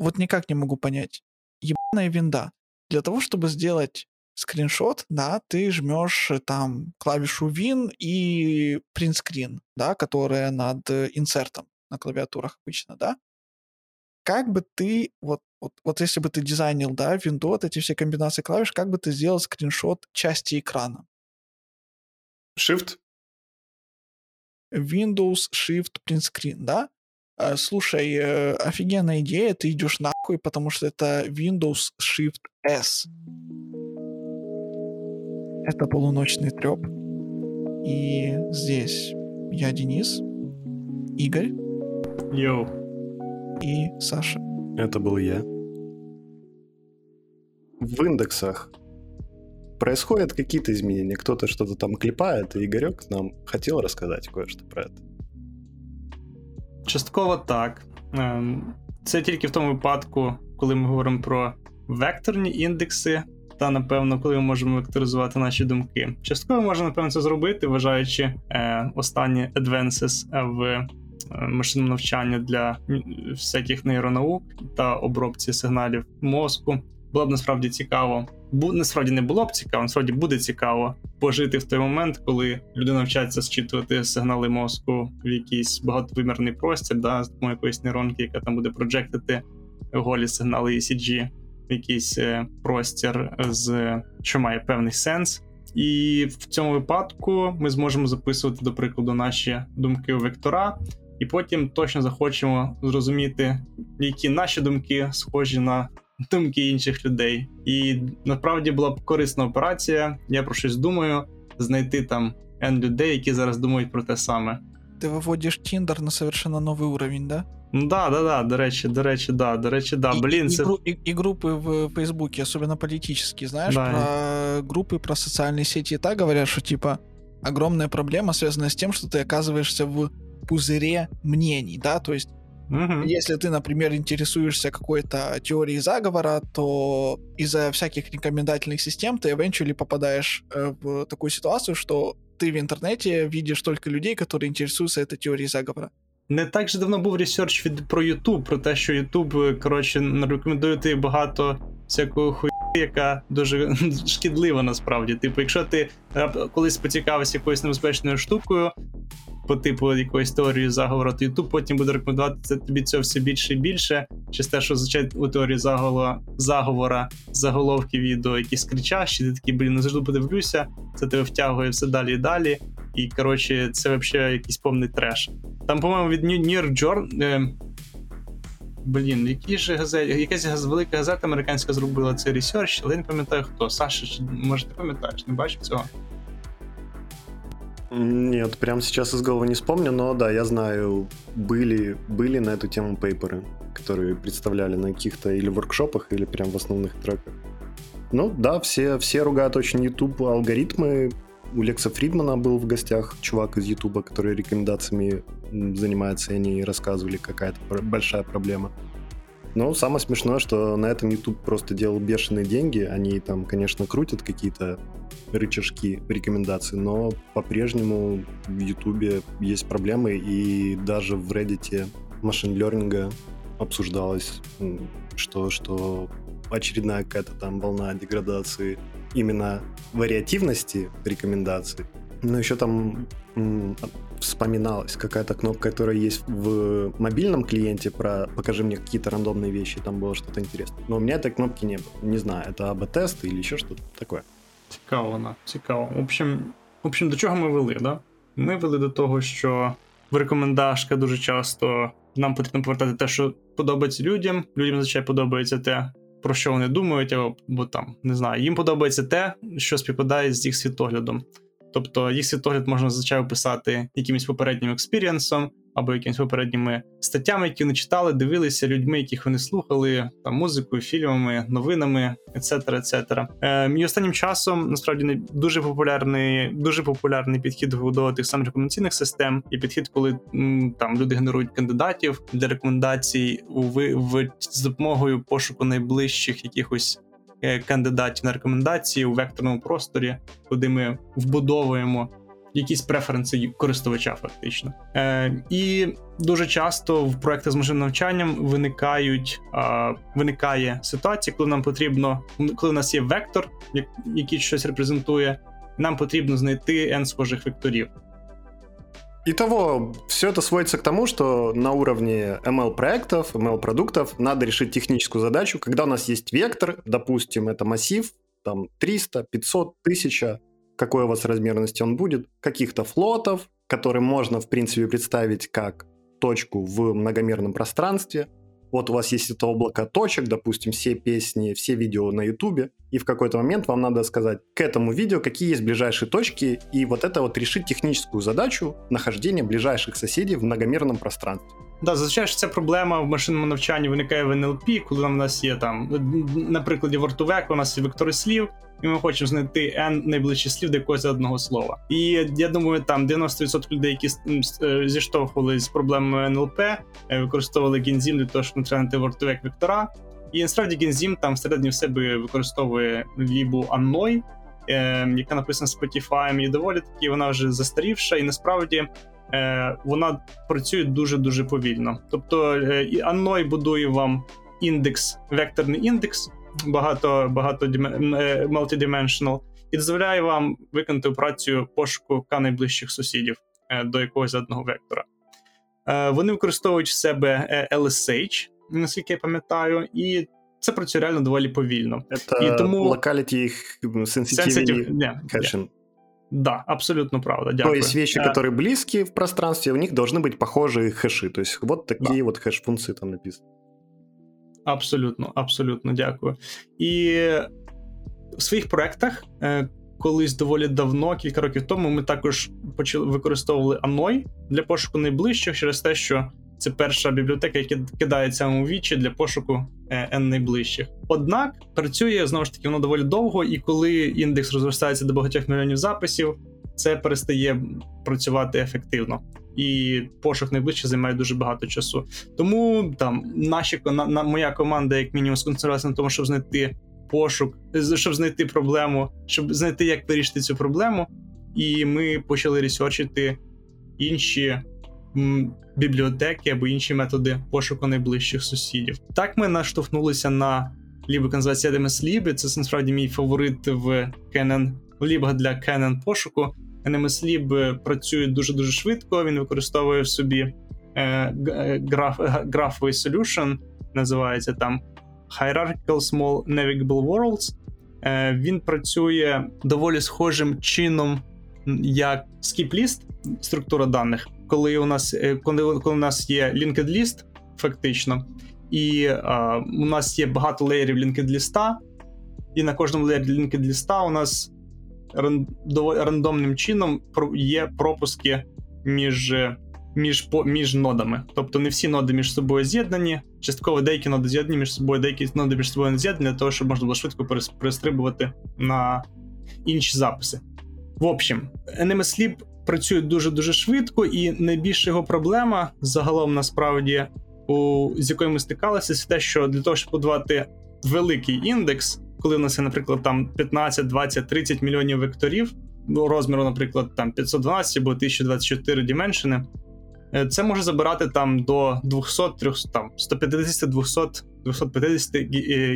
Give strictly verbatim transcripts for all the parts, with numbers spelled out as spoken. вот никак не могу понять. Ебаная винда. Для того, чтобы сделать скриншот, да, ты жмешь там клавишу Win и принтскрин, да, которая над инсертом на клавиатурах обычно, да. Как бы ты, вот, вот, вот если бы ты дизайнил, да, Windows, эти все комбинации клавиш, как бы ты сделал скриншот части экрана? Shift? Windows, Shift, принтскрин, да? Слушай, офигенная идея, ты идешь нахуй, потому что это Windows Shift S. Это полуночный трёп. И здесь я Денис, Игорь. Йоу. И Саша. Это был я. В индексах происходят какие-то изменения. Кто-то что-то там клепает, и Игорёк нам хотел рассказать кое-что про это. Частково так. Це тільки в тому випадку, коли ми говоримо про векторні індекси, та, напевно, коли ми можемо векторизувати наші думки. Частково можна, напевно, це зробити, вважаючи е, останні advances в машинному навчанні для всяких нейронаук та обробці сигналів мозку. Було б насправді цікаво. Бу, насправді не було б цікаво, насправді буде цікаво пожити в той момент, коли людина вчаться зчитувати сигнали мозку в якийсь багатовимірний простір, да, з допомогою якоїсь нейронки, яка там буде проджектити голі сигнали и си джі в якийсь простір, з, що має певний сенс. І в цьому випадку ми зможемо записувати, до прикладу, наші думки у вектора, і потім точно захочемо зрозуміти, які наші думки схожі на думки інших людей. І насправді була б корисна операція, я про щось думаю, знайти там N людей, які зараз думають про те саме. Ти виводиш Tinder на совершенно новий уровень, да? Ну да, да, да, до речі, до речі, да, до речі, да, и, блин. И, це... и, и группы в Фейсбуке, особенно политические, знаешь, да, про группы, про социальные сети и так говорят, что типа огромная проблема связана с тем, что ты оказываешься в пузыре мнений, да, то есть угу. Если ты, например, интересуешься какой-то теорией заговора, то из-за всяких рекомендательных систем ты eventually попадаешь в такую ситуацию, что ты в интернете видишь только людей, которые интересуются этой теорией заговора. Не так же давно був ресерч від про YouTube, про те, що YouTube, коротше, рекомендує тобі багато всякої хуйні, яка дуже шкідлива насправді. Типу, якщо ти колись поцікавився якоюсь небезпечною штукою, по типу якоїсь теорії заговору, то YouTube потім буде рекомендувати це тобі цього все більше і більше, через те, що звучать у теорії заговора, заговора, заголовки відео, якісь кричащі, ти такий, блін, не завжди подивлюся, це тебе втягує все далі і далі, і, коротше, це взагалі якийсь повний треш. Там, по-моєму, від New York Journal... Блін, які ж газети... якась велика газета американська зробила цей ресерч, але я не пам'ятаю хто. Саша, може, ти пам'ятаєш, не бачив цього? Нет, прямо сейчас из головы не вспомню, но да, я знаю, были, были на эту тему пейперы, которые представляли на каких-то или воркшопах, или прям в основных треках. Ну да, все, все ругают очень YouTube алгоритмы. У Лекса Фридмана был в гостях чувак из YouTube, который рекомендациями занимается, и они рассказывали, какая-то большая проблема. Но самое смешное, что на этом YouTube просто делал бешеные деньги. Они там, конечно, крутят какие-то рычажки рекомендаций, но по-прежнему в YouTube есть проблемы, и даже в Reddit машин-лернинга обсуждалось, что, что очередная какая-то там волна деградации именно вариативности рекомендаций. Но еще там м- вспоминалась какая-то кнопка, которая есть в мобильном клиенте про «покажи мне какие-то рандомные вещи», там было что-то интересное. Но у меня этой кнопки не было. Не знаю, это АБ-тест или еще что-то такое. Цікаво, на, цікаво. В общем, в общем, до чого ми вели, да? Ми вели до того, що в рекомендашках дуже часто нам потрібно повертати те, що подобається людям. Людям, звичайно, подобається те, про що вони думають, або там, не знаю, їм подобається те, що співпадає з їх світоглядом. Тобто їх світогляд можна, звичайно, описати якимось попереднім експірієнсом, або якимись попередніми статтями, які вони читали, дивилися, людьми, яких вони слухали, там, музикою, фільмами, новинами, ецетера, ецетера. Е, і останнім часом, насправді, дуже популярний, дуже популярний підхід до тих самих рекомендаційних систем, і підхід, коли там люди генерують кандидатів для рекомендацій у, в, в, з допомогою пошуку найближчих якихось кандидатів на рекомендації у векторному просторі, куди ми вбудовуємо якісь преференси користувача фактично. Е, і дуже часто в проєктах з машинним навчанням виникають, е, виникає ситуація, коли нам потрібно, коли у нас є вектор, який щось репрезентує, нам потрібно знайти n схожих векторів. Итого, все это сводится к тому, что на уровне эм эл-проектов, эм эл-продуктов надо решить техническую задачу, когда у нас есть вектор, допустим, это массив, там триста, пятьсот, тысяча, какой у вас размерности он будет, каких-то флотов, которые можно, в принципе, представить как точку в многомерном пространстве. Вот у вас есть это облако точек, допустим, все песни, все видео на Ютубе, и в какой-то момент вам надо сказать к этому видео, какие есть ближайшие точки, и вот это вот решить техническую задачу нахождения ближайших соседей в многомерном пространстве. Да, зазвичай ця проблема в машинному навчанні виникає в ен ел пі, коли в нас є там, на прикладі Word2Vec, у нас є вектори слів, і ми хочемо знайти n найближчих слів до якогось одного слова. І я думаю, там дев'яносто відсотків людей, які зіштовхувалися з проблемами ен ел пі, використовували GenZim для того, щоб не тренувати Word2Vec вектора. І насправді GenZim там всередині в себе використовує лібу Annoy, яка написана Spotify, і доволі таки вона вже застарівша, і насправді вона працює дуже-дуже повільно. Тобто Annoy будує вам індекс, векторний індекс, багато, багато multidimensional, і дозволяє вам виконати операцію пошуку к найближчих сусідів до якогось одного вектора. Вони використовують в себе ел ес ейч, наскільки я пам'ятаю, і це працює реально доволі повільно. Це тому... locality sensitive caching. Да, абсолютно правда, дякую. То есть вещи, которые близки в пространстве, у них должны быть похожие хэши. То есть вот такие да. вот хэш-функции там написаны. Абсолютно, абсолютно, дякую. І в своїх проєктах колись доволі давно, кілька років тому, ми також почали використовували Annoy для пошуку найближчих через те, що це перша бібліотека, яка кидається у вічі для пошуку n найближчих. Однак працює, знову ж таки, воно доволі довго, і коли індекс розростається до багатьох мільйонів записів, це перестає працювати ефективно. І пошук найближчих займає дуже багато часу. Тому там наші, на, на, моя команда, як мінімум, сконцентрувалася на тому, щоб знайти пошук, щоб знайти проблему, щоб знайти, як вирішити цю проблему. І ми почали ресерчити інші м, бібліотеки або інші методи пошуку найближчих сусідів. Так ми наштовхнулися на ліб, яка називається nmslib. Це, насправді, мій фаворит в кей ен ен, в лібах для кей ен ен пошуку. nmslib працює дуже-дуже швидко, він використовує в собі е, граф, графовий solution, називається там Hierarchical Small Navigable Worlds. Е, він працює доволі схожим чином, як skip-list, структура даних, коли у нас, коли, коли у нас є linked-list, фактично, і е, у нас є багато леєрів linked-листа, і на кожному леєрі linked-листа у нас рандомним чином є пропуски між, між, між нодами. Тобто не всі ноди між собою з'єднані, частково деякі ноди з'єднані між собою, деякі ноди між собою не з'єднані, для того, щоб можна було швидко перестрибувати на інші записи. В общем, nmslib працює дуже-дуже швидко, і найбільша його проблема загалом, насправді, у, з якою ми стикалися, це те, що для того, щоб подавати великий індекс, коли у нас є, наприклад, там п'ятнадцять, двадцять, тридцять мільйонів векторів, розміру, наприклад, там п'ятсот дванадцять або тисяча двадцять чотири dimensions, це може забирати там до двісті, триста, сто п'ятдесят, двісті, двісті п'ятдесят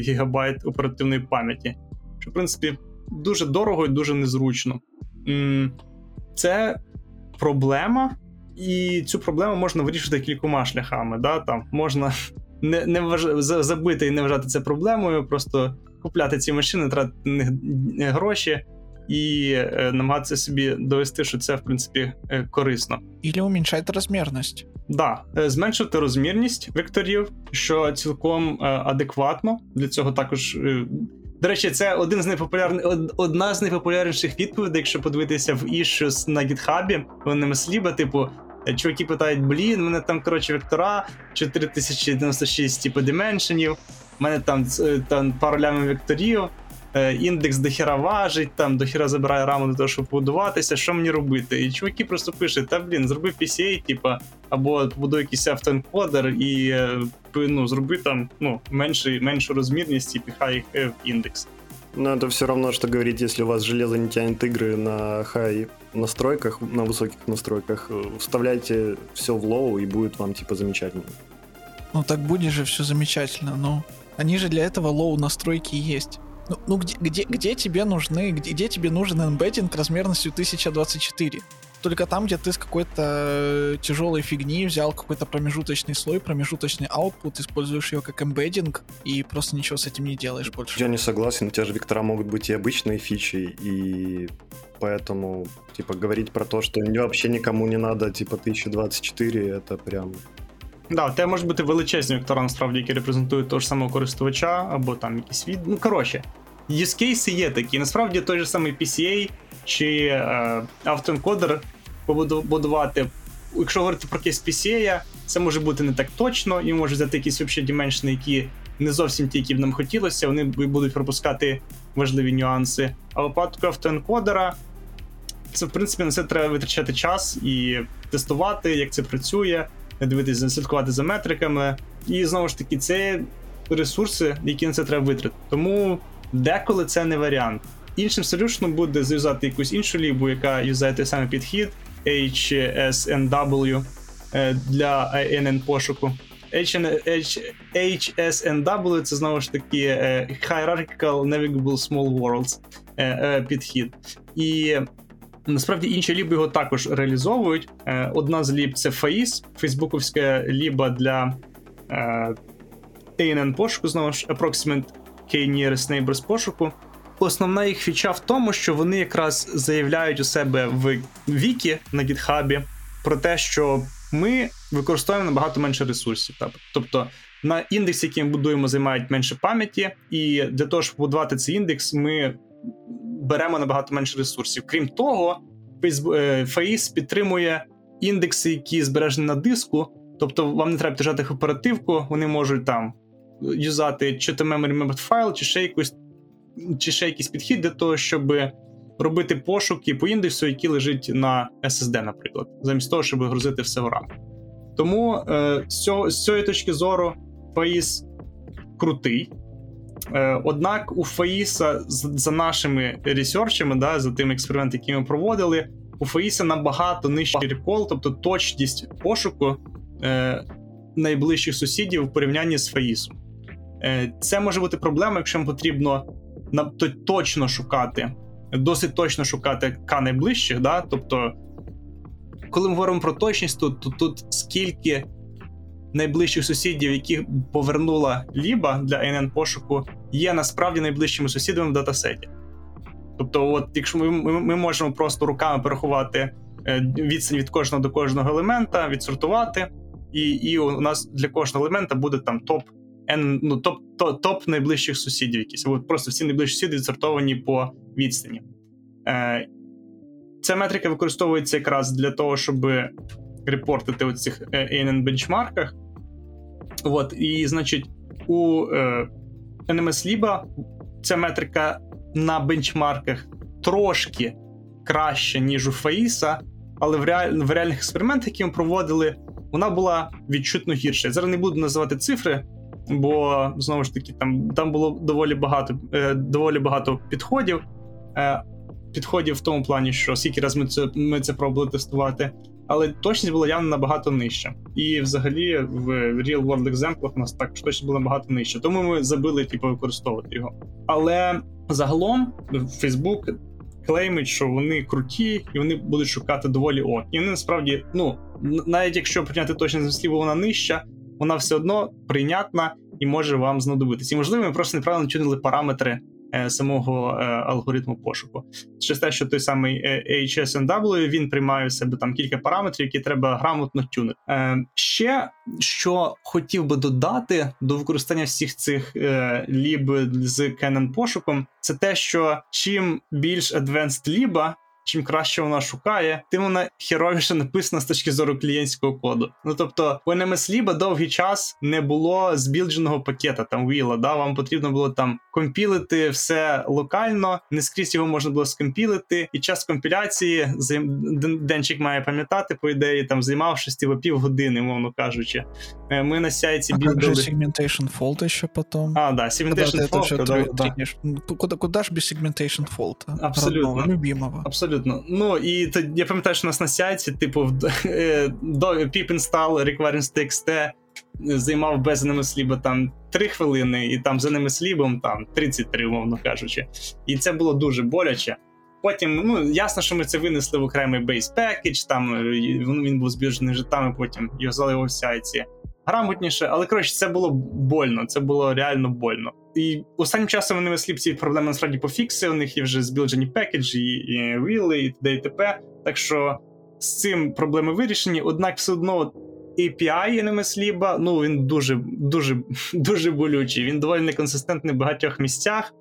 гігабайт оперативної пам'яті, що, в принципі, дуже дорого і дуже незручно. Це проблема, і цю проблему можна вирішити кількома шляхами, да? Там можна не, не вваж... забити і не вважати це проблемою, просто купляти ці машини, тратити на них гроші і е, намагатися собі довести, що це, в принципі, е, корисно. Ілі уміншати розмірність. Так, да, е, зменшити розмірність векторів, що цілком е, адекватно. Для цього також... Е, до речі, це один з найпопулярних, од, одна з найпопулярніших відповідей, якщо подивитися в issues на GitHub, вони мисліба, типу, чуваки питають, блін, у мене там, коротше, вектора чотири тисячі дев'яносто шість, типу, дименшенів, у мене там, там пару лямів векторів, індекс до хіра важить, там до хіра забирає раму для того, щоб побудуватися, що мені робити? І чуваки просто пишуть, та блін, зроби пі сі ей, типа, або побудуй якийсь автоенкодер і ну, зроби там ну, меншу, меншу розмірність і піхай їх в індекс. Но это все равно, что говорить, если у вас железо не тянет игры на high настройках, на высоких настройках, вставляйте все в low, и будет вам типа замечательно. Ну так будет же все замечательно, но они же для этого low настройки есть. Ну, ну где, где, где тебе нужны, где, где тебе нужен эмбеддинг размерностью тысяча двадцать четыре? Только там, где ты с какой-то тяжелой фигни взял какой-то промежуточный слой, промежуточный output, используешь ее как эмбеддинг и просто ничего с этим не делаешь больше. Я не согласен, у тебя же вектора могут быть и обычные фичи, и поэтому типа говорить про то, что вообще никому не надо типа тысяча двадцать четыре, это прям... Да, у тебе може бути величезні вектора, насправді, які репрезентують того ж самого користувача, або там якісь від... Ну, коротше, юзкейси є такі. Насправді, той же самий пі сі ей чи е, автоенкодер побудувати, якщо говорити про кейс пі сі ей, це може бути не так точно, і може взяти якісь взагалі діменшини, які не зовсім ті, які б нам хотілося, вони будуть пропускати важливі нюанси. А в випадку автоенкодера, це, в принципі, на це треба витрачати час і тестувати, як це працює, дивитися, слідкувати за метриками. І, знову ж таки, це ресурси, які на це треба витратити. Тому деколи це не варіант. Іншим солюшном буде заюзати якусь іншу лібу, яка юзає той самий підхід H S N W для ей ен ен пошуку. H S N W це, знову ж таки, Hierarchical Navigable Small Worlds підхід. І насправді інші ліби його також реалізовують. Одна з ліб — це Faiss, фейсбуковська ліба для ей ен ен пошуку, знову ж, Approximate K-Nearest Neighbors пошуку. Основна їх фіча в тому, що вони якраз заявляють у себе в вікі на GitHub про те, що ми використовуємо набагато менше ресурсів. Тобто на індекс, який ми будуємо, займають менше пам'яті, і для того, щоб побудувати цей індекс, ми беремо набагато менше ресурсів. Крім того, Faiss підтримує індекси, які збережені на диску, тобто вам не треба підтягати їх оперативку, вони можуть там юзати чи то memory memory file, чи ще якусь, чи ще якийсь підхід для того, щоб робити пошуки по індексу, який лежить на ес ес ді, наприклад, замість того, щоб грузити все в рам. Тому е, з, цього, з цієї точки зору Faiss крутий. Е, однак у Faiss, за нашими ресерчами, да, за тим експериментом, який ми проводили, у Faiss набагато нижчий рекол, тобто точність пошуку е, найближчих сусідів у порівнянні з Faiss. Е, це може бути проблема, якщо вам потрібно точно шукати, досить точно шукати К найближчих, да? Тобто, коли ми говоримо про точність, то тут, тут скільки найближчих сусідів, яких повернула ліба для ей ен ен пошуку, є насправді найближчими сусідами в датасеті. Тобто, от, якщо ми, ми, ми можемо просто руками перерахувати відстань від кожного до кожного елемента, відсортувати, і, і у нас для кожного елемента буде там топ, N, ну, топ, топ, топ найближчих сусідів якісь, або просто всі найближчі сусіди відсортовані по відстані. Е, ця метрика використовується якраз для того, щоб репортити у цих ей ен ен-бенчмарках. От, і, значить, у е, nmslib ця метрика на бенчмарках трошки краще, ніж у Faiss, але в, реаль, в реальних експериментах, які ми проводили, вона була відчутно гірша. Я зараз не буду називати цифри, бо, знову ж таки, там, там було доволі багато, е, доволі багато підходів. Е, підходів в тому плані, що скільки раз ми це, ми це пробували тестувати. Але точність була явно набагато нижча. І взагалі в real-world екземплах у нас також точність була набагато нижча. Тому ми забили, типу, використовувати його. Але загалом Facebook клеймить, що вони круті, і вони будуть шукати доволі ок. І вони насправді, ну, навіть якщо прийняти точність з слів, вона нижча, вона все одно прийнятна і може вам знадобитися. І, можливо, ми просто неправильно чинили параметри е, самого е, алгоритму пошуку. Через те, що той самий е, ейч ес ен дабл ю, він приймає в себе там кілька параметрів, які треба грамотно тюнити. Е, ще, що хотів би додати до використання всіх цих е, ліб з кей ен ен пошуком, це те, що чим більш advanced ліба, чим краще вона шукає, тим вона херовіше написана з точки зору клієнтського коду. Ну, тобто, у nmslib довгий час не було збілдженого пакета, там, віла, да, вам потрібно було там компілити все локально, не скрізь його можна було скомпілити, і час компіляції, Денчик має пам'ятати, по ідеї, там, займав шість і пів години, мовно кажучи. Ми на сяйці білдили... А как же segmentation fault ще потім? А, да, segmentation fault, да, да. Куда, куда ж без segmentation fault? Абсолютно. Родного, любимого. Абсолютно. Ну, і то, я пам'ятаю, що у нас на сяйці, типу, pip install requirements.txt займав без nmslib там три хвилини, і там за nmslib там тридцять три, мовно кажучи. І це було дуже боляче. Потім, ну, ясно, що ми це винесли в окремий base package, там він був збіжений житами, потім його залили в сяйці грамотніше, але, коротше, це було больно, це було реально больно. І останнім часом вони висліп ці проблеми насправді пофікси, у них є вже збілджені пекеджі, і віли, і т.д. і т.п. Так що з цим проблеми вирішені, однак все одно ей пі ай nmslib, ну, він дуже, дуже, дуже болючий, він доволі неконсистентний в багатьох місцях.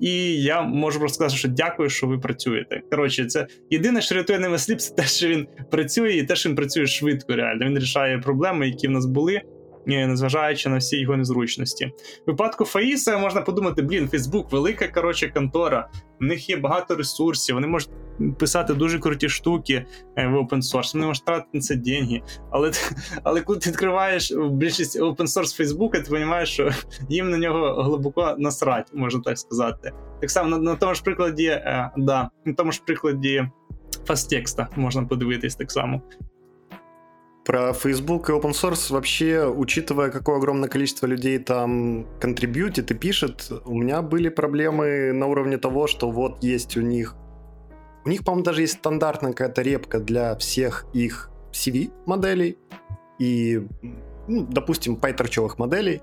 І я можу просто сказати, що дякую, що ви працюєте. Коротше, це єдине, що рятує nmslib, це те, що він працює, і те, що він працює швидко, реально. Він рішає проблеми, які в нас були, незважаючи на всі його незручності. У випадку Фаїса можна подумати, блін, Фейсбук, велика, коротше, контора, в них є багато ресурсів, вони можуть писати дуже круті штуки в опенсорс, вони можуть тратити на це деньги. Але, але коли ти відкриваєш більшість опенсорс Фейсбука, ти розумієш, що їм на нього глибоко насрать, можна так сказати. Так само на, на тому ж прикладі, е, да, на тому ж прикладі фастекста можна подивитись так само. Про Facebook и Open Source вообще, учитывая, какое огромное количество людей там контрибьютит и пишет, у меня были проблемы на уровне того, что вот есть у них... У них, по-моему, даже есть стандартная какая-то репка для всех их си ви-моделей и, ну, допустим, пайторчевых моделей.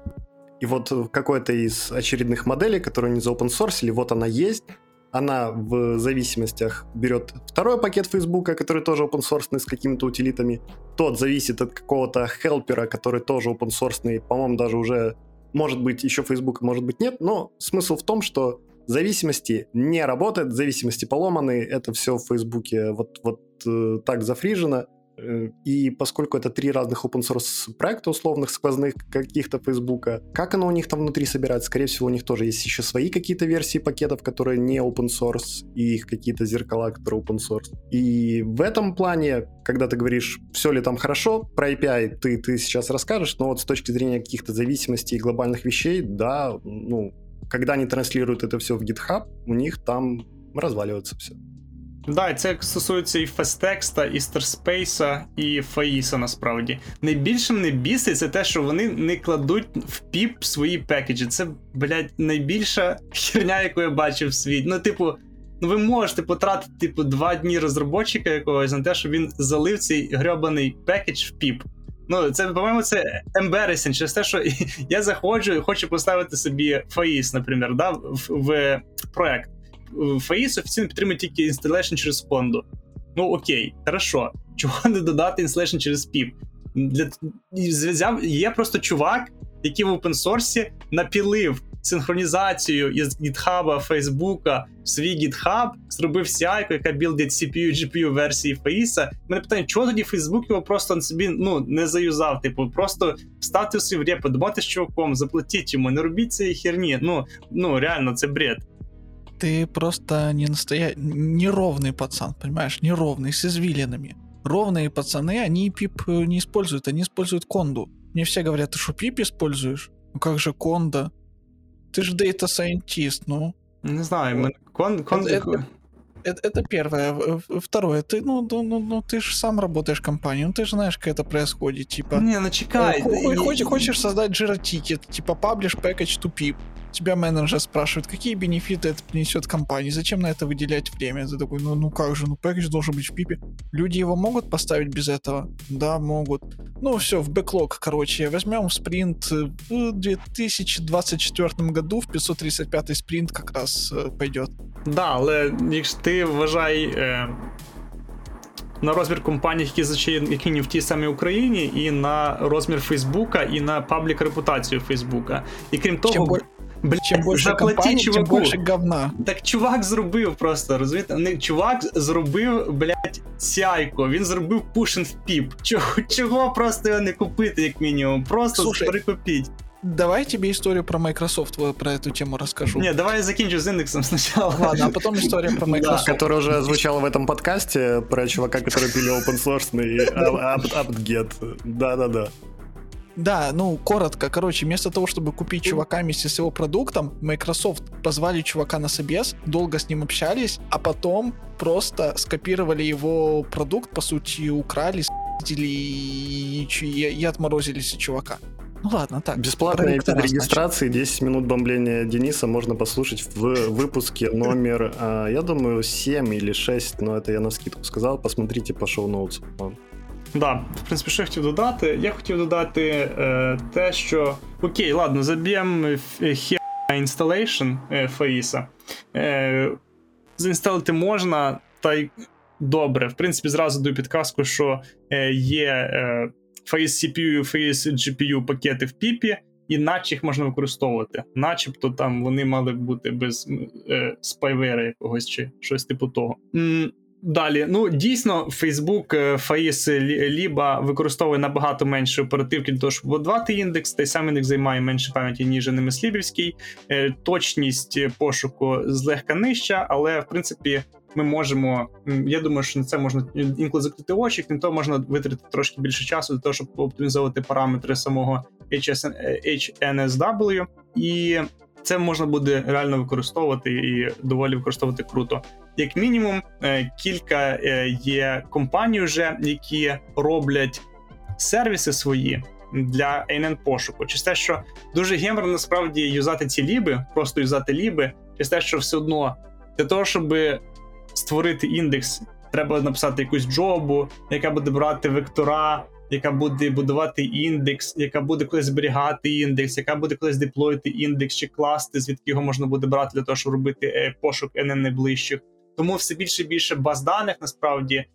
И вот какой-то из очередных моделей, которую они заопенсорсили, вот она есть. Она в зависимостях берет второй пакет Фейсбука, который тоже опенсорсный, с какими-то утилитами. Тот зависит от какого-то хелпера, который тоже опенсорсный, по-моему, даже уже, может быть, еще Фейсбука, может быть, нет. Но смысл в том, что зависимости не работают, зависимости поломаны. Это все в Фейсбуке вот, вот э, так зафрижено. И поскольку это три разных open-source проекта условных, сквозных каких-то Фейсбука, как оно у них там внутри собирается? Скорее всего, у них тоже есть еще свои какие-то версии пакетов, которые не open-source, и их какие-то зеркала, которые open-source. И в этом плане, когда ты говоришь, все ли там хорошо, про эй пи ай ты, ты сейчас расскажешь, но вот с точки зрения каких-то зависимостей и глобальных вещей, да, ну, когда они транслируют это все в GitHub, у них там разваливается все. Да, це стосується і фестекста, і старспейса, і Фаїса, насправді. Найбільше мене бісить це те, що вони не кладуть в піп свої пекеджі. Це, блядь, найбільша херня, яку я бачив в світі. Ну, типу, ну ви можете потратити, типу, два дні розробочика якогось на те, щоб він залив цей грьобаний пекедж в піп. Ну, це, по-моєму, це embarrassing через те, що я заходжу і хочу поставити собі Фаїс, наприклад, да, в, в проект. Фейс офіційно підтримує тільки installation через конду. Ну окей, хорошо. Чого не додати installation через піп? Для... Є просто чувак, який в опенсорсі напілив синхронізацію із гітхаба, фейсбука в свій гітхаб, зробив сі ай, яка білдить сі пі ю, джі пі ю версії Фейса. Мене питання, чого тоді фейсбук його просто на собі, ну, не заюзав, типу, просто вставте у свій репо, думайте з чуваком, заплатіть йому, не робіть цієї херні. Ну, ну реально, це бред. Ты просто не настоящий, неровный пацан, понимаешь, неровный, с извилинами. Ровные пацаны, они пип не используют, они используют конду. Мне все говорят, ты что, пип используешь? Ну как же конда? Ты же дейта-сайентист, ну. Не знаю, вот. кон, кон... Это, это, это, это первое. Второе, ты, ну, ну, ну, ну, ты же сам работаешь в компании, ну ты же знаешь, как это происходит, типа... Не, ну чекай. Хочешь, хочешь создать Jira-тикет, типа publish package to pip. Тебя менеджер спрашивает, какие бенефиты это принесет компании, зачем на это выделять время? Ты такой, ну, ну как же, ну пэкэдж должен быть в пипе. Люди его могут поставить без этого? Да, могут. Ну все, в бэклог, короче, возьмем спринт в дві тисячі двадцять четвертому году, в п'ятсот тридцять п'ятий спринт как раз э, пойдет. Да, але якщо ти вважай э, на розмір компаній, які, які не в тій самій Україні, і на розмір Фейсбука, і на паблік репутацію Фейсбука. І крім того... Чим... Блять, чим більше компаній, чим більше говна. Так чувак зробив просто, розумієте? Не, чувак зробив, блять, сяйко. Він зробив push and pip. Чого, чого просто його не купити, як мінімум? Просто Слушай, прикупіть. Давай тебе историю про Microsoft про эту тему расскажу. Не, давай я закончу с индексом сначала. Ладно, а потом история про Microsoft. Да, которая уже звучала в этом подкасте, про чувака, который пили open-source-ный apt-get. Да-да-да. Да, ну, коротко, короче, вместо того, чтобы купить чувака вместе с его продуктом, Microsoft позвали чувака на собес, долго с ним общались, а потом просто скопировали его продукт, по сути, украли, с***ли и, и отморозились от чувака. Ну ладно, так. Бесплатные регистрации, десять минут бомбления Дениса можно послушать в выпуске номер, я думаю, семь или шесть, но это я навскидку сказал, посмотрите по шоу-ноутсу. Да, в принципі, що я хотів додати? Я хотів додати е, те, що окей, ладно, заб'ємо хер на інсталейшн Фаїса. Е, заінсталити можна, та й добре. В принципі, зразу даю підказку, що е, є е, Фаїс сі пі ю і Фаїс джі пі ю пакети в піпі, і наче їх можна використовувати. Начебто там вони мали б бути без е, спайвера якогось чи щось типу того. М- Далі, ну дійсно, Facebook Фаїс Ліба використовує набагато менше оперативки для того, щоб будувати індекс. Той сам індекс займає менше пам'яті, ніж нмслібівський. Точність пошуку злегка нижча, але в принципі ми можемо, я думаю, що на це можна інколи закрити очі, крім того можна витратити трошки більше часу для того, щоб оптимізовувати параметри самого ейч ен ес дабл ю, і це можна буде реально використовувати і доволі використовувати круто. Як мінімум, кілька є компаній вже, які роблять сервіси свої для ей ен ен-пошуку. Через те, що дуже геморно насправді юзати ці ліби, просто юзати ліби, через те, що все одно для того, щоб створити індекс, треба написати якусь джобу, яка буде брати вектора, яка буде будувати індекс, яка буде колись зберігати індекс, яка буде колись деплоїти індекс чи класти, звідки його можна буде брати для того, щоб робити пошук ен ен найближчих. Тому все більше і більше баз даних, насправді,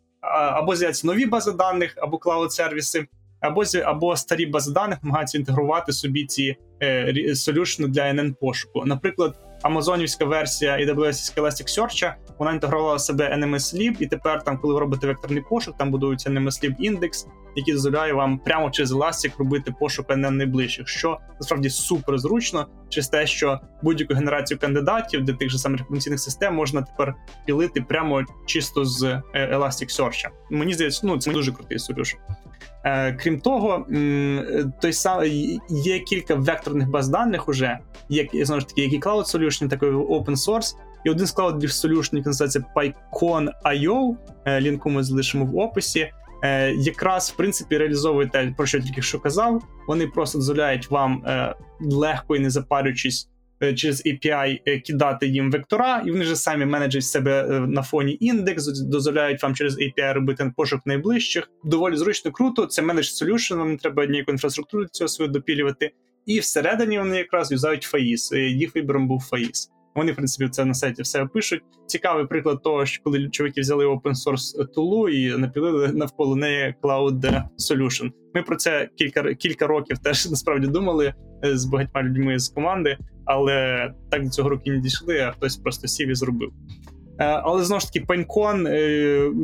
або з'являться нові бази даних, або клауд-сервіси, або, або старі бази даних намагаються інтегрувати собі ці е, солюшни для ен ен-пошуку. Наприклад, амазонівська версія ей дабл ю ес Elasticsearch, вона інтегрувала в себе nmslib, і тепер, там, коли ви робите векторний пошук, там будується nmslib індекс, який дозволяє вам прямо через Elastic робити пошук ен ен найближчих, що насправді супер зручно, через те, що будь-яку генерацію кандидатів для тих же самих рекомендаційних систем можна тепер пілити прямо чисто з Elasticsearch. Мені здається, ну це дуже крутий солюшн. Е, крім того, той сам є кілька векторних баз даних уже, як знову ж таки, як і Cloud Solution, так і Open Source. І один з Cloud Solution, який називається PyCon.io, лінку ми залишимо в описі, е, якраз, в принципі, реалізовує те, про що я тільки що казав. Вони просто дозволяють вам е, легко і не запарюючись е, через ей пі ай е, кидати їм вектора, і вони вже самі менеджують себе е, на фоні індекс, дозволяють вам через ей пі ай робити пошук найближчих. Доволі зручно, круто, це менедж solution, вам не треба ніяку інфраструктуру для цього свою допілювати. І всередині вони якраз юзають Фаїс, їх вибором був Фаїс. Вони, в принципі, це на сайті все пишуть. Цікавий приклад того, що коли чуваки взяли open-source тулу і напілили навколо неї Cloud Solution. Ми про це кілька, кілька років теж, насправді, думали з багатьма людьми з команди, але так до цього року не дійшли, а хтось просто сів і зробив. Але, знову ж таки, PineCon,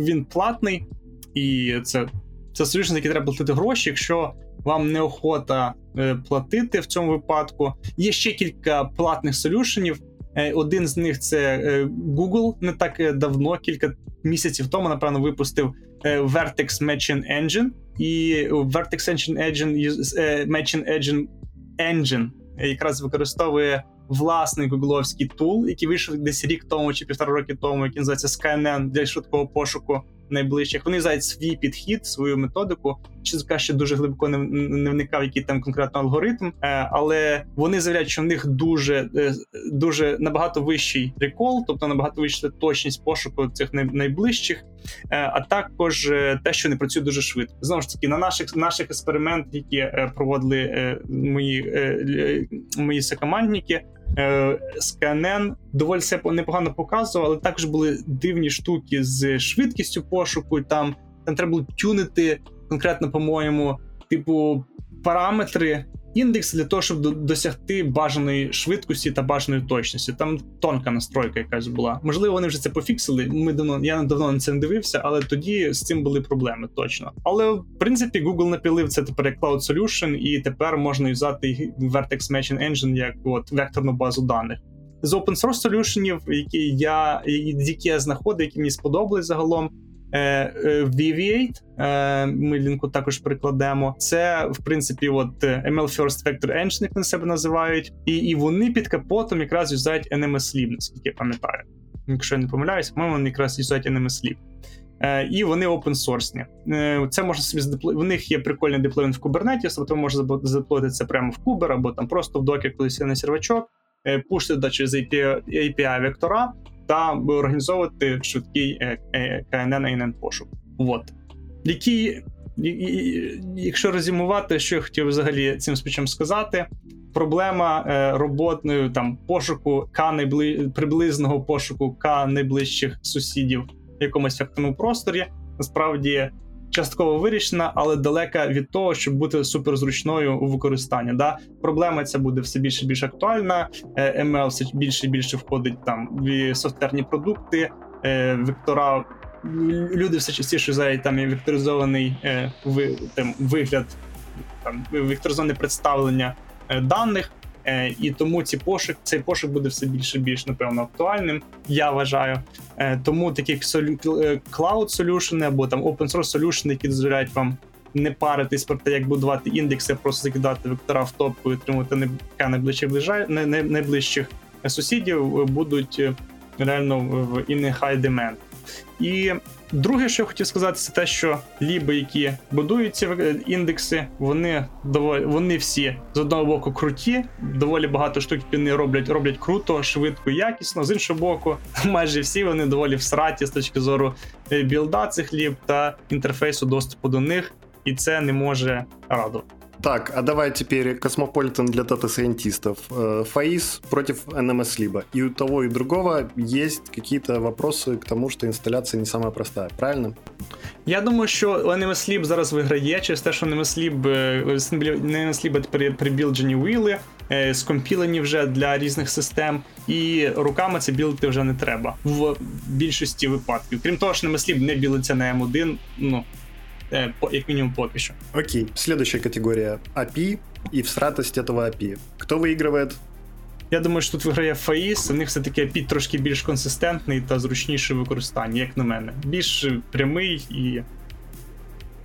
він платний, і це, це solution, за який треба платити гроші, якщо вам неохота платити в цьому випадку. Є ще кілька платних солюшенів. Один з них це Google, не так давно, кілька місяців тому, напевно, випустив Vertex Matching Engine. І Vertex Matching Engine, Matching Engine, Engine якраз використовує власний гугловський тул, який вийшов десь рік тому чи півтора роки тому, який називається кей ен ен для швидкого пошуку найближчих. Вони взяють свій підхід, свою методику. Чесно, ще дуже глибоко не, не вникав, який там конкретно алгоритм, але вони заявляють, що в них дуже, дуже набагато вищий рекол, тобто набагато вища точність пошуку цих найближчих, а також те, що не працює дуже швидко. Знову ж таки, на наших, наших експериментах, які проводили мої, мої сокомандники, з кей ен ен доволі все непогано показував, але також були дивні штуки з швидкістю пошуку, там, там треба було тюнити конкретно, по-моєму, типу параметри індекс для того, щоб досягти бажаної швидкості та бажаної точності. Там тонка настройка якась була. Можливо, вони вже це пофіксили. Ми давно, я давно на це не дивився, але тоді з цим були проблеми точно. Але, в принципі, Google напілив це тепер як Cloud Solution, і тепер можна взяти Vertex Matching Engine як от векторну базу даних. З open source solutionів, які я, які я знаходив, які мені сподобались загалом, ві ві вісім, ми лінку також прикладемо. Це, в принципі, от ем ел First Vector Engine, як на себе називають, і, і вони під капотом якраз юзають nmslib, наскільки я пам'ятаю. Якщо я не помиляюсь, по-моєму, вони якраз юзають nmslib. І вони опенсорсні. Це можна собі задепло... В них є прикольний деплоймент в Kubernetes, тобто можна задеплоїти це прямо в Kuber, або там просто в Docker, колись на сервачок, пушити через ей пі ай-вектора, та організовувати швидкий кей ен ен і ен ен пошук. От. Які, якщо резюмувати, що я хотів взагалі цим спічем сказати, проблема роботної там пошуку К найбли... приблизного пошуку К найближчих сусідів в якомусь векторному просторі, насправді частково вирішена, але далека від того, щоб бути суперзручною у використанні. Да? Проблема ця буде все більше і більш актуальна, ем ел все більше і більше входить там в софтверні продукти, вектора, люди все частіше взають там і векторизований там, вигляд, там, векторизоване представлення даних, і тому ці пошук, цей пошук буде все більше і більш, напевно, актуальним, я вважаю. Тому такі cloud-солюшени або там open-source solution, які дозволяють вам не паритись про те, як будувати індекси, а просто закидати вектора в топ і отримувати найближчих, найближчих сусідів, будуть реально в in high demand. І друге, що я хотів сказати, це те, що ліби, які будують ці індекси, вони, вони всі, з одного боку, круті, доволі багато штук вони роблять, роблять круто, швидко, якісно, з іншого боку, майже всі вони доволі всраті з точки зору білда цих ліб та інтерфейсу доступу до них, і це не може радувати. Так, а давай теперь космополитен для дата-сайентистов. Faiss против nmslib. И у того, и у другого есть какие-то вопросы к тому, что инсталляция не самая простая, правильно? Я думаю, що nmslib зараз виграє через те, що nmslib, nmslib при, прибілджені віли, скомпілені вже для різних систем, і руками це білити вже не треба в більшості випадків. Крім того, що nmslib не білиться на ем один, ну, як минимум поки що. Окей, следующая категория эй пи ай и всратость этого эй пи ай. Кто выигрывает? Я думаю, що тут виграє Faiss, у них все-таки эй пи ай трошки більш консистентний та зручніший в використанні, як на мене. Більш прямий і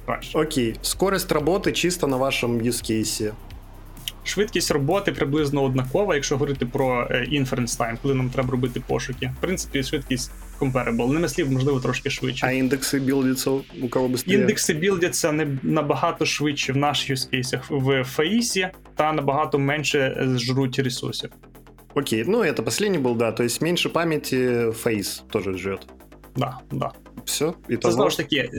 краще. Окей, скорость роботи чисто на вашому use case. Швидкість роботи приблизно однакова, якщо говорити про inference time, коли нам треба робити пошуки. В принципі, швидкість comparable. nmslib, можливо, трошки швидше. А індекси білдяться у кого быстрее? Індекси білдяться не набагато швидше в наших use cases в Faiss та набагато менше жруть ресурсів. Окей, ну это последний был, да, то есть меньше памяти Faiss тоже жрет. Да, да. Все, і то знову ж таки.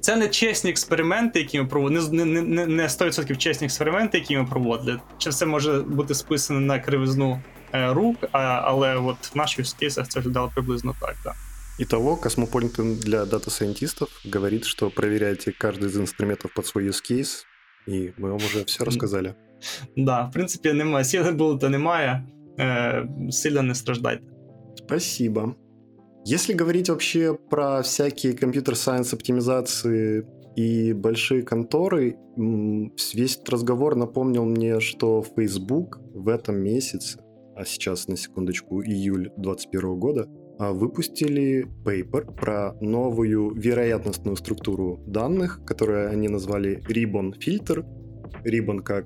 Це не чесні експерименти, які ми проводили, не, не, не сто відсотків чесні експерименти, які ми проводили. Чи все може бути списано на кривизну е, рук, а, але от в наших кейсах це виглядало приблизно так, да. Итого, Cosmopolitan для дата-сайентистов говорит, что проверяйте каждый из инструментов под свой use case, и мы вам уже все рассказали. Да, в принципі, немає. Сіли було, то немає. Е, сильно не страждайте. Спасибо. Если говорить вообще про всякие компьютер-сайенс оптимизации и большие конторы, весь этот разговор напомнил мне, что Facebook в этом месяце, а сейчас на секундочку июль двадцать первого года, выпустили пейпер про новую вероятностную структуру данных, которую они назвали Ribbon Filter. Ribbon как...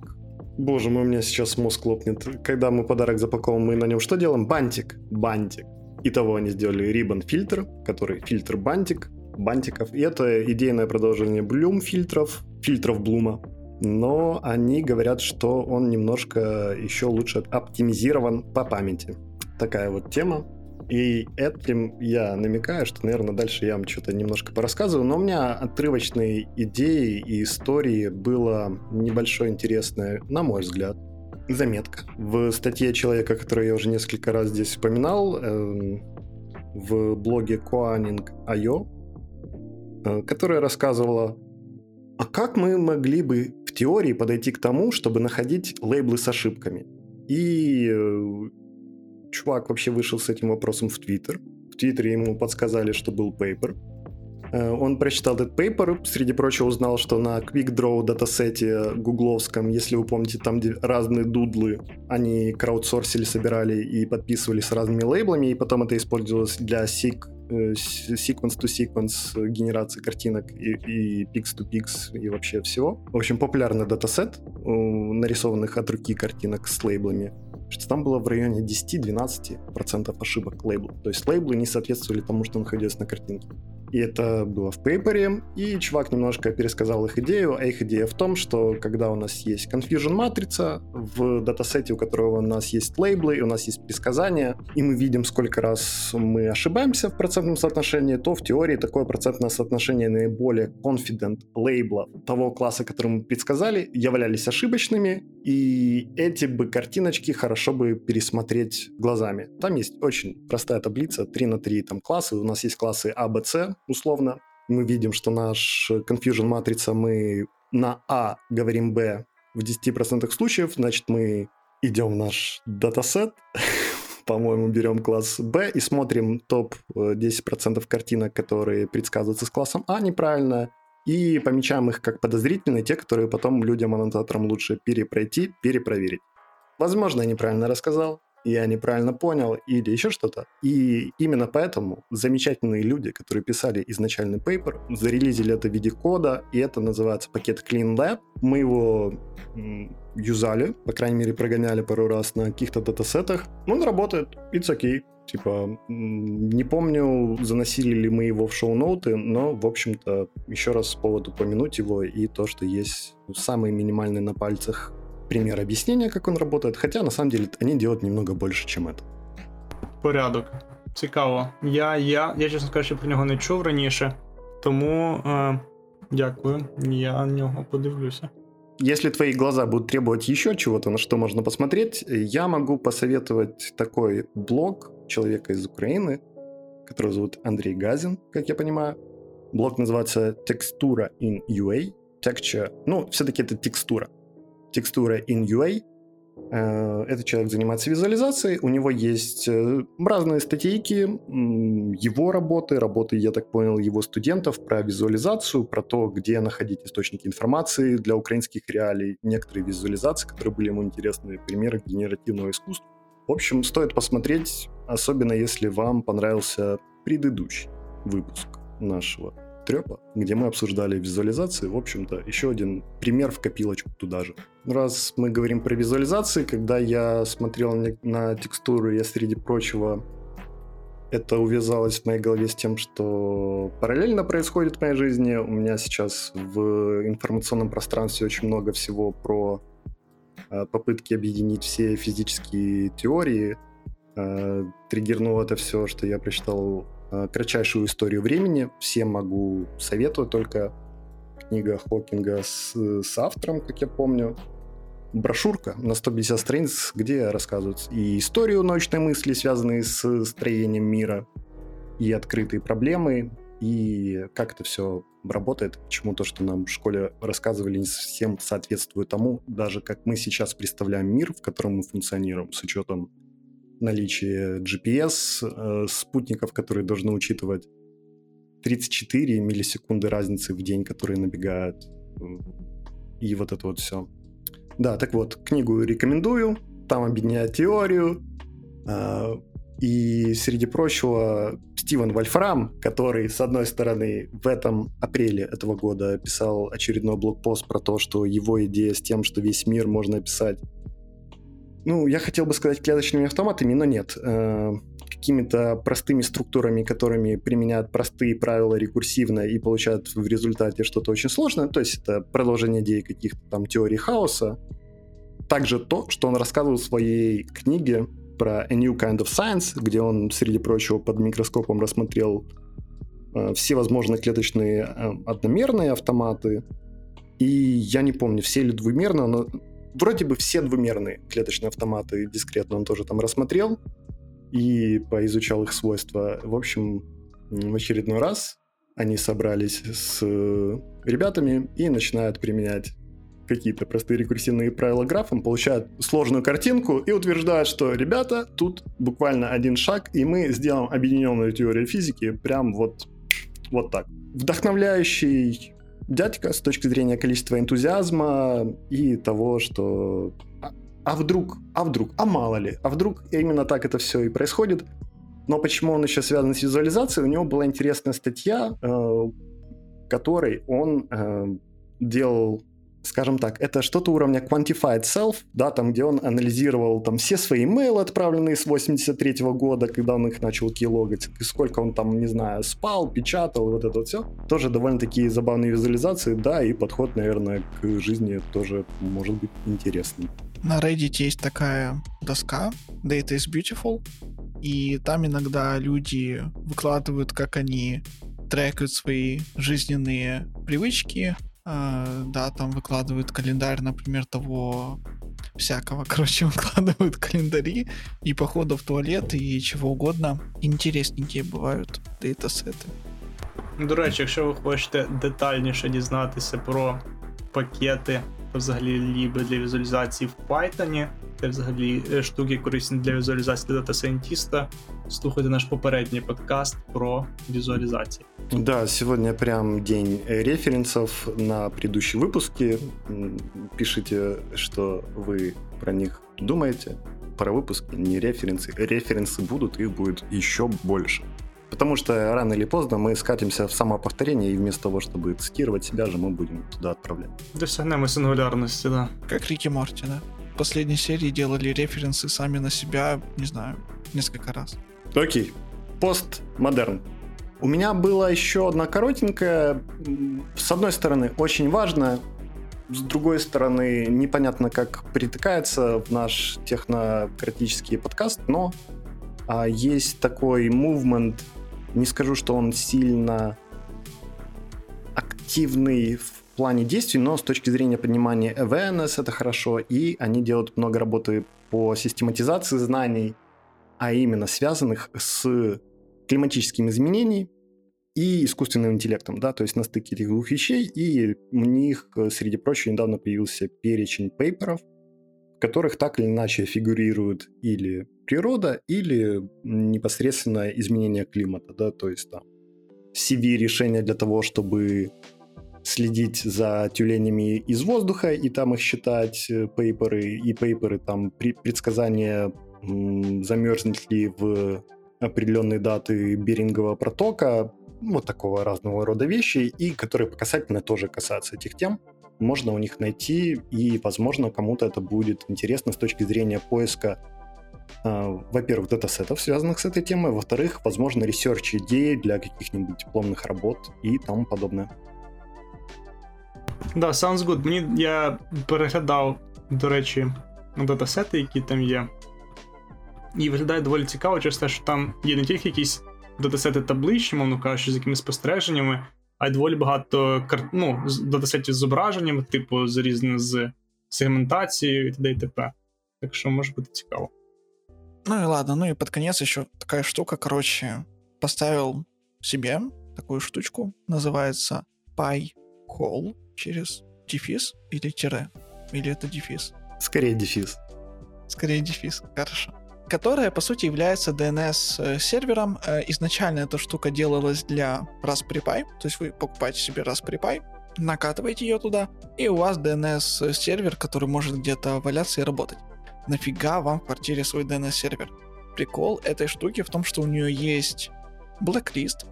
Боже мой, у меня сейчас мозг лопнет. Когда мы подарок запаковываем, мы на нем что делаем? Бантик. Бантик. Итого они сделали Ribbon Filter, который фильтр бантик, бантиков. И это идейное продолжение Bloom фильтров, фильтров Блума. Но они говорят, что он немножко еще лучше оптимизирован по памяти. Такая вот тема. И этим я намекаю, что, наверное, дальше я вам что-то немножко порассказываю. Но у меня отрывочные идеи и истории было небольшое интересное, на мой взгляд, заметка. В статье человека, которую я уже несколько раз здесь вспоминал, э, в блоге коанинг точка ай о, э, которая рассказывала А как мы могли бы в теории подойти к тому, чтобы находить лейблы с ошибками? И э, чувак вообще вышел с этим вопросом в Твиттер. В Твиттере ему подсказали, что был пейпер. Э, он прочитал этот пейпер, среди прочего узнал, что на QuickDraw датасете гугловском, если вы помните, там где разные дудлы, они краудсорсили, собирали и подписывали с разными лейблами, и потом это использовалось для сик sequence-to-sequence генерации картинок и пикс-to-пикс и, и вообще всего. В общем, популярный датасет нарисованных от руки картинок с лейблами. Что там было в районе десять-двенадцать процентов ошибок лейбла. То есть лейблы не соответствовали тому, что находилось на картинке. И это было в пейпере, и чувак немножко пересказал их идею, а их идея в том, что когда у нас есть confusion матрица в датасете, у которого у нас есть лейблы, и у нас есть предсказания, и мы видим, сколько раз мы ошибаемся в процентном соотношении, то в теории такое процентное соотношение наиболее confident лейбла того класса, который мы предсказали, являлись ошибочными, и эти бы картиночки хорошо бы пересмотреть глазами. Там есть очень простая таблица, три на три там классы, у нас есть классы А, Б, С, условно, мы видим, что наш confusion матрица, мы на А говорим Б в десять процентов случаев, значит, мы идем в наш датасет, по-моему, берем класс Б и смотрим топ десять процентов картинок, которые предсказываются с классом А неправильно, и помечаем их как подозрительные, те, которые потом людям-аннотаторам лучше перепройти, перепроверить. Возможно, я неправильно рассказал, я неправильно понял или еще что-то. И именно поэтому замечательные люди, которые писали изначальный пейпер, зарелизили это в виде кода, и это называется пакет CleanLab. Мы его м- юзали, по крайней мере, прогоняли пару раз на каких-то датасетах. Он работает, it's okay. Типа, м- не помню, заносили ли мы его в шоу-ноуты, но, в общем-то, еще раз повод упомянуть его и то, что есть самые минимальные на пальцах пример объяснения, как он работает, хотя на самом деле они делают немного больше, чем это. Порядок. Цікаво. Я, я, я чесно кажучи, про нього не чув раніше, тому э, дякую, я на нього подивлюся. Если твои глаза будут требовать еще чего-то, на что можно посмотреть, я могу посоветовать такой блог человека из Украины, которого зовут Андрей Газин, как я понимаю. Блог называется «Textura in ю эй». Texture, ну, все-таки это текстура. Текстура in ю эй. Этот человек занимается визуализацией, у него есть разные статейки, его работы, работы, я так понял, его студентов про визуализацию, про то, где находить источники информации для украинских реалий, некоторые визуализации, которые были ему интересны, примеры генеративного искусства. В общем, стоит посмотреть, особенно если вам понравился предыдущий выпуск нашего трёпа, где мы обсуждали визуализации. В общем-то, еще один пример в копилочку туда же. Раз мы говорим про визуализации, когда я смотрел на текстуру, я, среди прочего, это увязалось в моей голове с тем, что параллельно происходит в моей жизни. У меня сейчас в информационном пространстве очень много всего про попытки объединить все физические теории. Триггернуло это все, что я прочитал «Кратчайшую историю времени». Всем могу советовать, только книга Хокинга с, с автором, как я помню. Брошюрка на сто пятьдесят страниц, где рассказывают и историю научной мысли, связанные с строением мира, и открытые проблемы, и как это все работает, почему то, что нам в школе рассказывали, не совсем соответствует тому, даже как мы сейчас представляем мир, в котором мы функционируем, с учетом наличие джи пи эс, э, спутников, которые должны учитывать тридцать четыре миллисекунды разницы в день, которые набегают, и вот это вот все. Да, так вот, книгу рекомендую, там объединяет теорию, э, и, среди прочего, Стивен Вольфрам, который, с одной стороны, в этом апреле этого года писал очередной блогпост про то, что его идея с тем, что весь мир можно описать, ну, я хотел бы сказать клеточными автоматами, но нет. Э, какими-то простыми структурами, которыми применяют простые правила рекурсивно и получают в результате что-то очень сложное. То есть это продолжение идеи каких-то там теорий хаоса. Также то, что он рассказывал в своей книге про A New Kind of Science, где он, среди прочего, под микроскопом рассмотрел э, все возможные клеточные э, одномерные автоматы. И я не помню, все ли двумерные, но... Вроде бы все двумерные клеточные автоматы дискретно он тоже там рассмотрел и поизучал их свойства. В общем, в очередной раз они собрались с ребятами и начинают применять какие-то простые рекурсивные правила графом, получают сложную картинку и утверждают, что, ребята, тут буквально один шаг, и мы сделаем объединенную теорию физики прям вот, вот так. Вдохновляющий дядька с точки зрения количества энтузиазма и того, что а, а вдруг, а вдруг, а мало ли, а вдруг именно так это все и происходит. Но почему он еще связан с визуализацией? У него была интересная статья, э, которой он э, делал, скажем так, это что-то уровня quantified self, да, там, где он анализировал там все свои имейлы, отправленные с восемьдесят третьего года, когда он их начал килогать, и сколько он там, не знаю, спал, печатал, вот это вот все. Тоже довольно-таки забавные визуализации, да, и подход, наверное, к жизни тоже может быть интересный. На Reddit есть такая доска Data is Beautiful, и там иногда люди выкладывают, как они трекают свои жизненные привычки, да, там выкладывают календарь, например, того всякого, короче, выкладывают календари и походы в туалет и чего угодно. Интересненькие бывають дейтасети. До речі, якщо ви хочете детальніше дізнатися про пакети, взагалі ліби для візуалізації в Python, та взагалі штуки корисні для візуалізації дата-сайентіста, слухайте наш попередний подкаст про визуализации. Да, сегодня прям день референсов на предыдущие выпуски. Пишите, что вы про них думаете. Про выпуск не референсы. Референсы будут, их будет еще больше. Потому что рано или поздно мы скатимся в самоповторение, и вместо того, чтобы цитировать себя же, мы будем туда отправлять. Достигнем и сингулярности, да. Как Рики Морти, да. В последней серии делали референсы сами на себя, не знаю, несколько раз. Окей. Постмодерн. У меня была еще одна коротенькая. С одной стороны, очень важная. С другой стороны, непонятно, как притыкается в наш технократический подкаст, но а, есть такой мувмент, не скажу, что он сильно активный в плане действий, но с точки зрения понимания awareness это хорошо, и они делают много работы по систематизации знаний, а именно связанных с климатическими изменениями и искусственным интеллектом, да, то есть на стыке этих двух вещей, и у них, среди прочего, недавно появился перечень пейперов, в которых так или иначе фигурирует или природа, или непосредственно изменение климата, да, то есть там си ви-решения для того, чтобы следить за тюленями из воздуха и там их считать, пейперы, и пейперы, там, предсказания, м- замерзнет ли в определенные даты Берингового протока, вот такого разного рода вещи, и которые касательно тоже касаются этих тем. Можно у них найти, и, возможно, кому-то это будет интересно с точки зрения поиска, э, во-первых, датасетов, связанных с этой темой, во-вторых, возможно, ресерч-идеи для каких-нибудь дипломных работ и тому подобное. Да, sounds good. Мені, я переглядав, до речі, датасети, які там є. І виглядає доволі цікаво через те, що там є не тільки якісь датасети табличні, мовно кажучи, з якимись спостереженнями, а й доволі багато кар... ну, датасетів з зображеннями, типу з різними з сегментацією і т.д. і т.п. Так що може бути цікаво. Ну і ладно, ну і під кінець ще така штука, коротше, поставив себе таку штучку, називається PyCall через дефис или тире, или это дефис? Скорее дефис. Скорее дефис, хорошо. Которая, по сути, является ди эн эс-сервером. Изначально эта штука делалась для Raspberry Pi, то есть вы покупаете себе Raspberry Pi, накатываете ее туда, и у вас ди эн эс-сервер, который может где-то валяться и работать. Нафига вам в квартире свой ди эн эс-сервер? Прикол этой штуки в том, что у нее есть блэк-лист,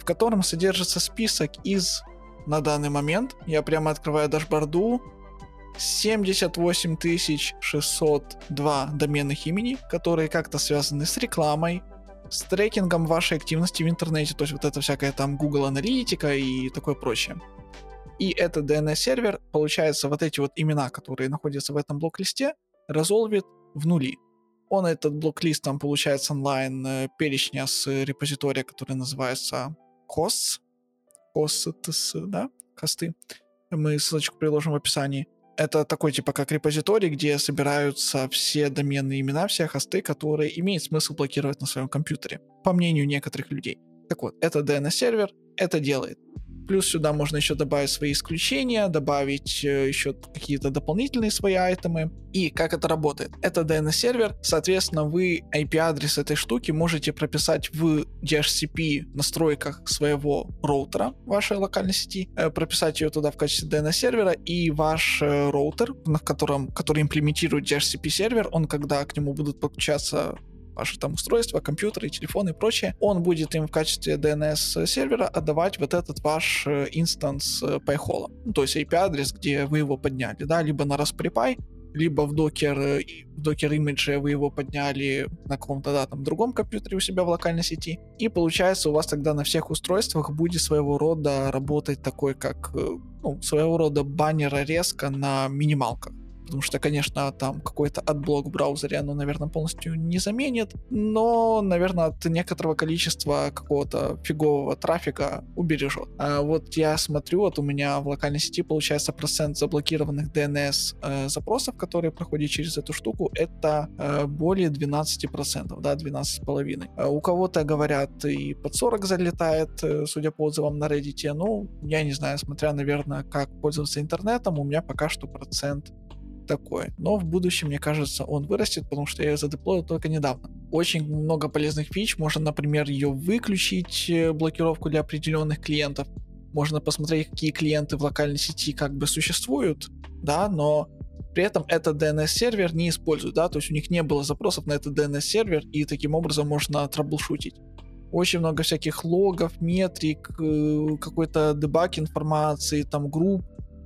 в котором содержится список из, на данный момент, я прямо открываю дашборду, семьдесят восемь тысяч шестьсот два доменных имени, которые как-то связаны с рекламой, с трекингом вашей активности в интернете, то есть вот это всякая там Google аналитика и такое прочее. И этот ди эн эс-сервер, получается, вот эти вот имена, которые находятся в этом блок-листе, резолвит в нули. Он этот блок-лист там, получается, онлайн перечня с репозитория, который называется Costs, Costs, да, хосты. Мы ссылочку приложим в описании. Это такой типа как репозиторий, где собираются все доменные имена, все хосты, которые имеет смысл блокировать на своем компьютере, по мнению некоторых людей. Так вот, это ди эн эс-сервер это делает. Плюс сюда можно еще добавить свои исключения, добавить еще какие-то дополнительные свои айтемы. И как это работает? Это ди эн эс-сервер, соответственно, вы ай пи-адрес этой штуки можете прописать в ди эйч си пи настройках своего роутера вашей локальной сети, прописать ее туда в качестве ди эн эс-сервера, и ваш роутер, на котором, который имплементирует ди эйч си пи-сервер, он, когда к нему будут подключаться ваши там устройства, компьютеры, телефоны и прочее, он будет им в качестве ди эн эс-сервера отдавать вот этот ваш инстанс пайхола, ну, то есть ай пи-адрес, где вы его подняли, да, либо на Raspberry Pi, либо в Docker, в Docker Image вы его подняли на каком-то, да, там, другом компьютере у себя в локальной сети, и получается у вас тогда на всех устройствах будет своего рода работать такой, как, ну, своего рода баннер-резка на минималках. Потому что, конечно, там какой-то отблок в браузере оно, наверное, полностью не заменит, но, наверное, от некоторого количества какого-то фигового трафика убережет. А вот я смотрю, вот у меня в локальной сети получается процент заблокированных ди эн эс-запросов, которые проходят через эту штуку, это более двенадцать процентов, да, двенадцать целых пять десятых процента. У кого-то, говорят, и под сорок процентов залетает, судя по отзывам на Reddit, ну, я не знаю, смотря, наверное, как пользоваться интернетом, у меня пока что процент такой. Но в будущем, мне кажется, он вырастет, потому что я ее задеплоил только недавно. Очень много полезных фич. Можно, например, ее выключить, блокировку для определенных клиентов. Можно посмотреть, какие клиенты в локальной сети как бы существуют, да, но при этом этот ди эн эс-сервер не используют, да, то есть у них не было запросов на этот ди эн эс-сервер, и таким образом можно траблшутить. Очень много всяких логов, метрик, какой-то дебаг информации, там групп.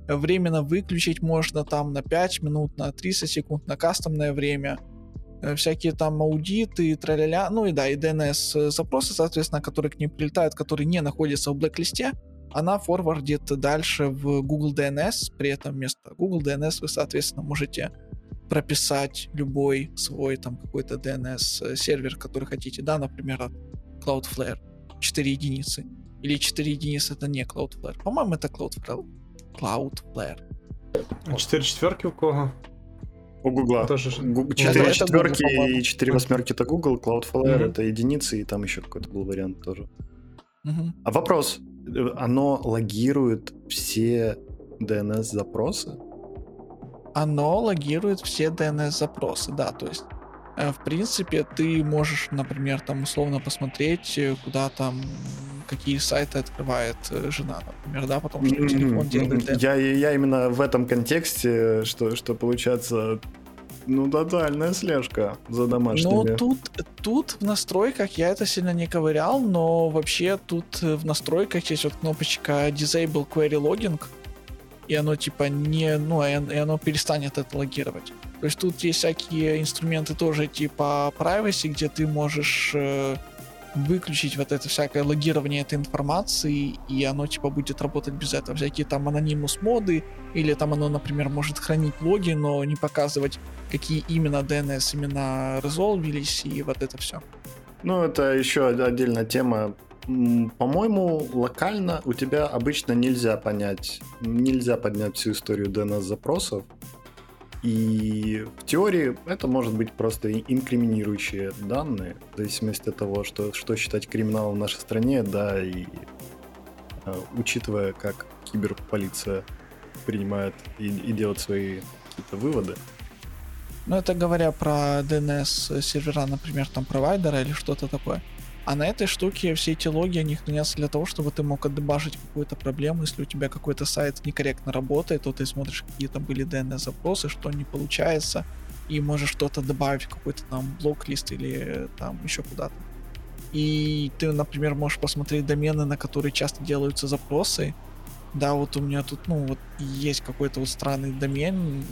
Временно выключить можно там на пять минут, на тридцать секунд, на кастомное время. Всякие там аудиты, тра-ля-ля. Ну и да, и ди эн эс-запросы, соответственно, которые к ним прилетают, которые не находятся в блэк-листе, она форвардит дальше в Google ди эн эс. При этом вместо Google ди эн эс вы, соответственно, можете прописать любой свой там какой-то ди эн эс-сервер, который хотите, да, например, от Cloudflare четыре единицы. Или четыре единицы это не Cloudflare. По-моему, это Cloudflare. Cloudflare. А четыре четверки у кого? У Гугла. Четыре четверки и четыре восьмерки это Google, Cloudflare mm-hmm. это единицы, и там еще какой-то был вариант тоже. Mm-hmm. А вопрос, оно логирует все ди эн эс-запросы? Оно логирует все ди эн эс-запросы, да, то есть в принципе ты можешь, например, там условно посмотреть, куда там какие сайты открывает жена, например, да, потому что телефон делает... Mm-hmm. Я, я именно в этом контексте, что, что получается, ну, тотальная слежка за домашними. Ну, тут, тут в настройках я это сильно не ковырял, но вообще тут в настройках есть вот кнопочка Disable Query Logging, и оно типа не... ну, и оно перестанет это логировать. То есть тут есть всякие инструменты тоже типа privacy, где ты можешь... выключить вот это всякое логирование этой информации, и оно типа будет работать без этого. Всякие там анонимус моды, или там оно, например, может хранить логи, но не показывать, какие именно ди эн эс имена резолвились, и вот это все. Ну, это еще отдельная тема. По-моему, локально у тебя обычно нельзя понять, нельзя поднять всю историю ди эн эс-запросов, и в теории это может быть просто инкриминирующие данные, в зависимости от того, что, что считать криминалом в нашей стране, да, и э, учитывая, как киберполиция принимает и, и делает свои какие-то выводы. Ну, это говоря про ди эн эс-сервера, например, там провайдера или что-то такое. А на этой штуке все эти логи, они хранятся для того, чтобы ты мог отдебажить какую-то проблему. Если у тебя какой-то сайт некорректно работает, то ты смотришь, какие там были ди эн эс-запросы, что не получается, и можешь что-то добавить в какой-то там блок-лист или там еще куда-то. И ты, например, можешь посмотреть домены, на которые часто делаются запросы. Да, вот у меня тут, ну, вот есть какой-то вот странный домен,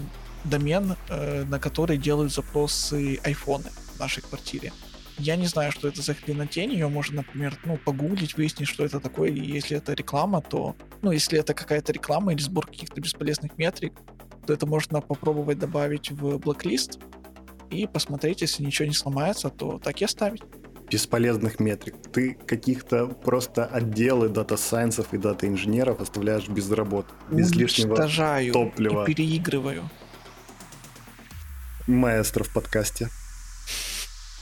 домен э, на который делают запросы айфоны в нашей квартире. Я не знаю, что это за хренотень, ее можно, например, ну, погуглить, выяснить, что это такое, и если это реклама, то... Ну, если это какая-то реклама или сбор каких-то бесполезных метрик, то это можно попробовать добавить в блэк-лист и посмотреть, если ничего не сломается, то так и оставить. Бесполезных метрик. Ты каких-то просто отделы дата-сайенсов и дата-инженеров оставляешь без работы, без лишнего топлива. Уничтожаю и переигрываю. Маэстро в подкасте.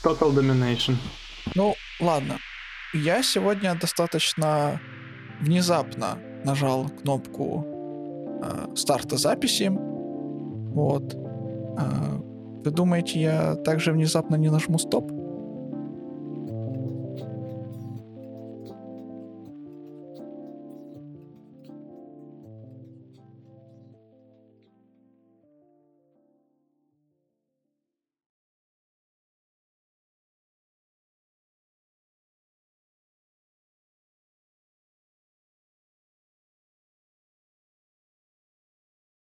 Total Domination. Ну, ладно. Я сегодня достаточно внезапно нажал кнопку э, старта записи. Вот. Э, вы думаете, я также внезапно не нажму стоп?